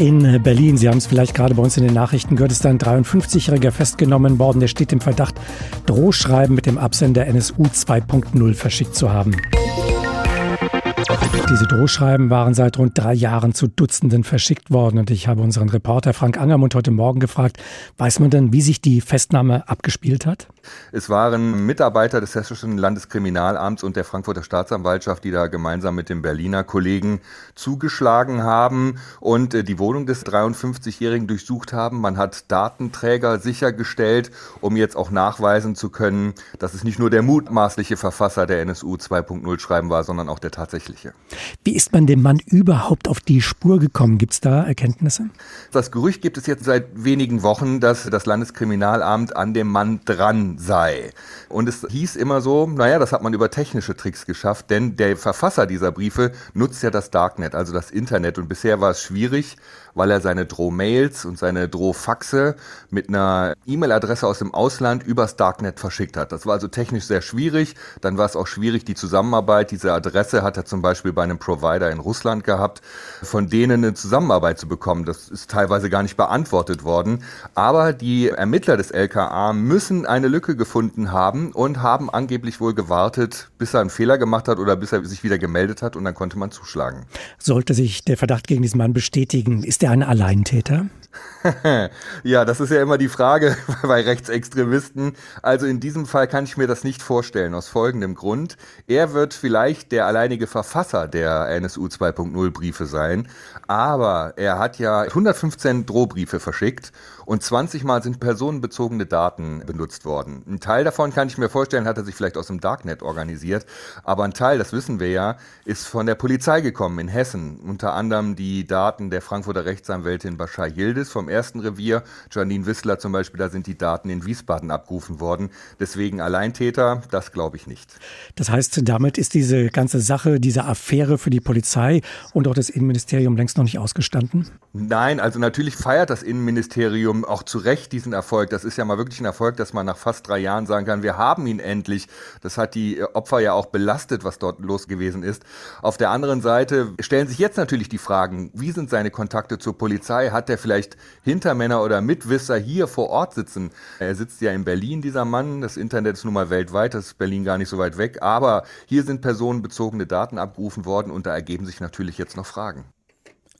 in Berlin. Sie haben es vielleicht gerade bei uns in den Nachrichten gehört, ist ein 53-Jähriger festgenommen worden. Der steht im Verdacht, Drohschreiben mit dem Absender NSU 2.0 verschickt zu haben. Diese Drohschreiben waren seit rund 3 Jahren zu Dutzenden verschickt worden. Und ich habe unseren Reporter Frank Angermund heute Morgen gefragt, weiß man denn, wie sich die Festnahme abgespielt hat? Es waren Mitarbeiter des Hessischen Landeskriminalamts und der Frankfurter Staatsanwaltschaft, die da gemeinsam mit dem Berliner Kollegen zugeschlagen haben und die Wohnung des 53-Jährigen durchsucht haben. Man hat Datenträger sichergestellt, um jetzt auch nachweisen zu können, dass es nicht nur der mutmaßliche Verfasser der NSU 2.0 Schreiben war, sondern auch der tatsächliche. Wie ist man dem Mann überhaupt auf die Spur gekommen? Gibt es da Erkenntnisse? Das Gerücht gibt es jetzt seit wenigen Wochen, dass das Landeskriminalamt an dem Mann dran sei. Und es hieß immer so, das hat man über technische Tricks geschafft, denn der Verfasser dieser Briefe nutzt ja das Darknet, also das Internet. Und bisher war es schwierig, weil er seine Drohmails und seine Drohfaxe mit einer E-Mail-Adresse aus dem Ausland übers Darknet verschickt hat. Das war also technisch sehr schwierig. Dann war es auch schwierig, die Zusammenarbeit. Diese Adresse hat er zum Beispiel bei einem Provider in Russland gehabt, von denen eine Zusammenarbeit zu bekommen. Das ist teilweise gar nicht beantwortet worden. Aber die Ermittler des LKA müssen eine Lücke gefunden haben und haben angeblich wohl gewartet, bis er einen Fehler gemacht hat oder bis er sich wieder gemeldet hat, und dann konnte man zuschlagen. Sollte sich der Verdacht gegen diesen Mann bestätigen, ist er ein Alleintäter? Ja, das ist ja immer die Frage bei Rechtsextremisten. Also in diesem Fall kann ich mir das nicht vorstellen, aus folgendem Grund. Er wird vielleicht der alleinige Verfasser der NSU 2.0 Briefe sein, aber er hat ja 115 Drohbriefe verschickt und 20 Mal sind personenbezogene Daten benutzt worden. Ein Teil davon, kann ich mir vorstellen, hat er sich vielleicht aus dem Darknet organisiert, aber ein Teil, das wissen wir ja, ist von der Polizei gekommen in Hessen. Unter anderem die Daten der Frankfurter Rechtsanwältin Baschar Yildiz vom 1. Revier, Janine Wissler zum Beispiel, da sind die Daten in Wiesbaden abgerufen worden. Deswegen Alleintäter, das glaube ich nicht. Das heißt, damit ist diese ganze Sache, diese Affäre für die Polizei und auch das Innenministerium längst noch nicht ausgestanden? Nein, also natürlich feiert das Innenministerium auch zu Recht diesen Erfolg. Das ist ja mal wirklich ein Erfolg, dass man nach fast 3 Jahren sagen kann, wir haben ihn endlich. Das hat die Opfer ja auch belastet, was dort los gewesen ist. Auf der anderen Seite stellen sich jetzt natürlich die Fragen, wie sind seine Kontakte zur Polizei? Hat der vielleicht Hintermänner oder Mitwisser hier vor Ort sitzen? Er sitzt ja in Berlin, dieser Mann. Das Internet ist nun mal weltweit, das ist Berlin gar nicht so weit weg. Aber hier sind personenbezogene Daten abgerufen worden und da ergeben sich natürlich jetzt noch Fragen.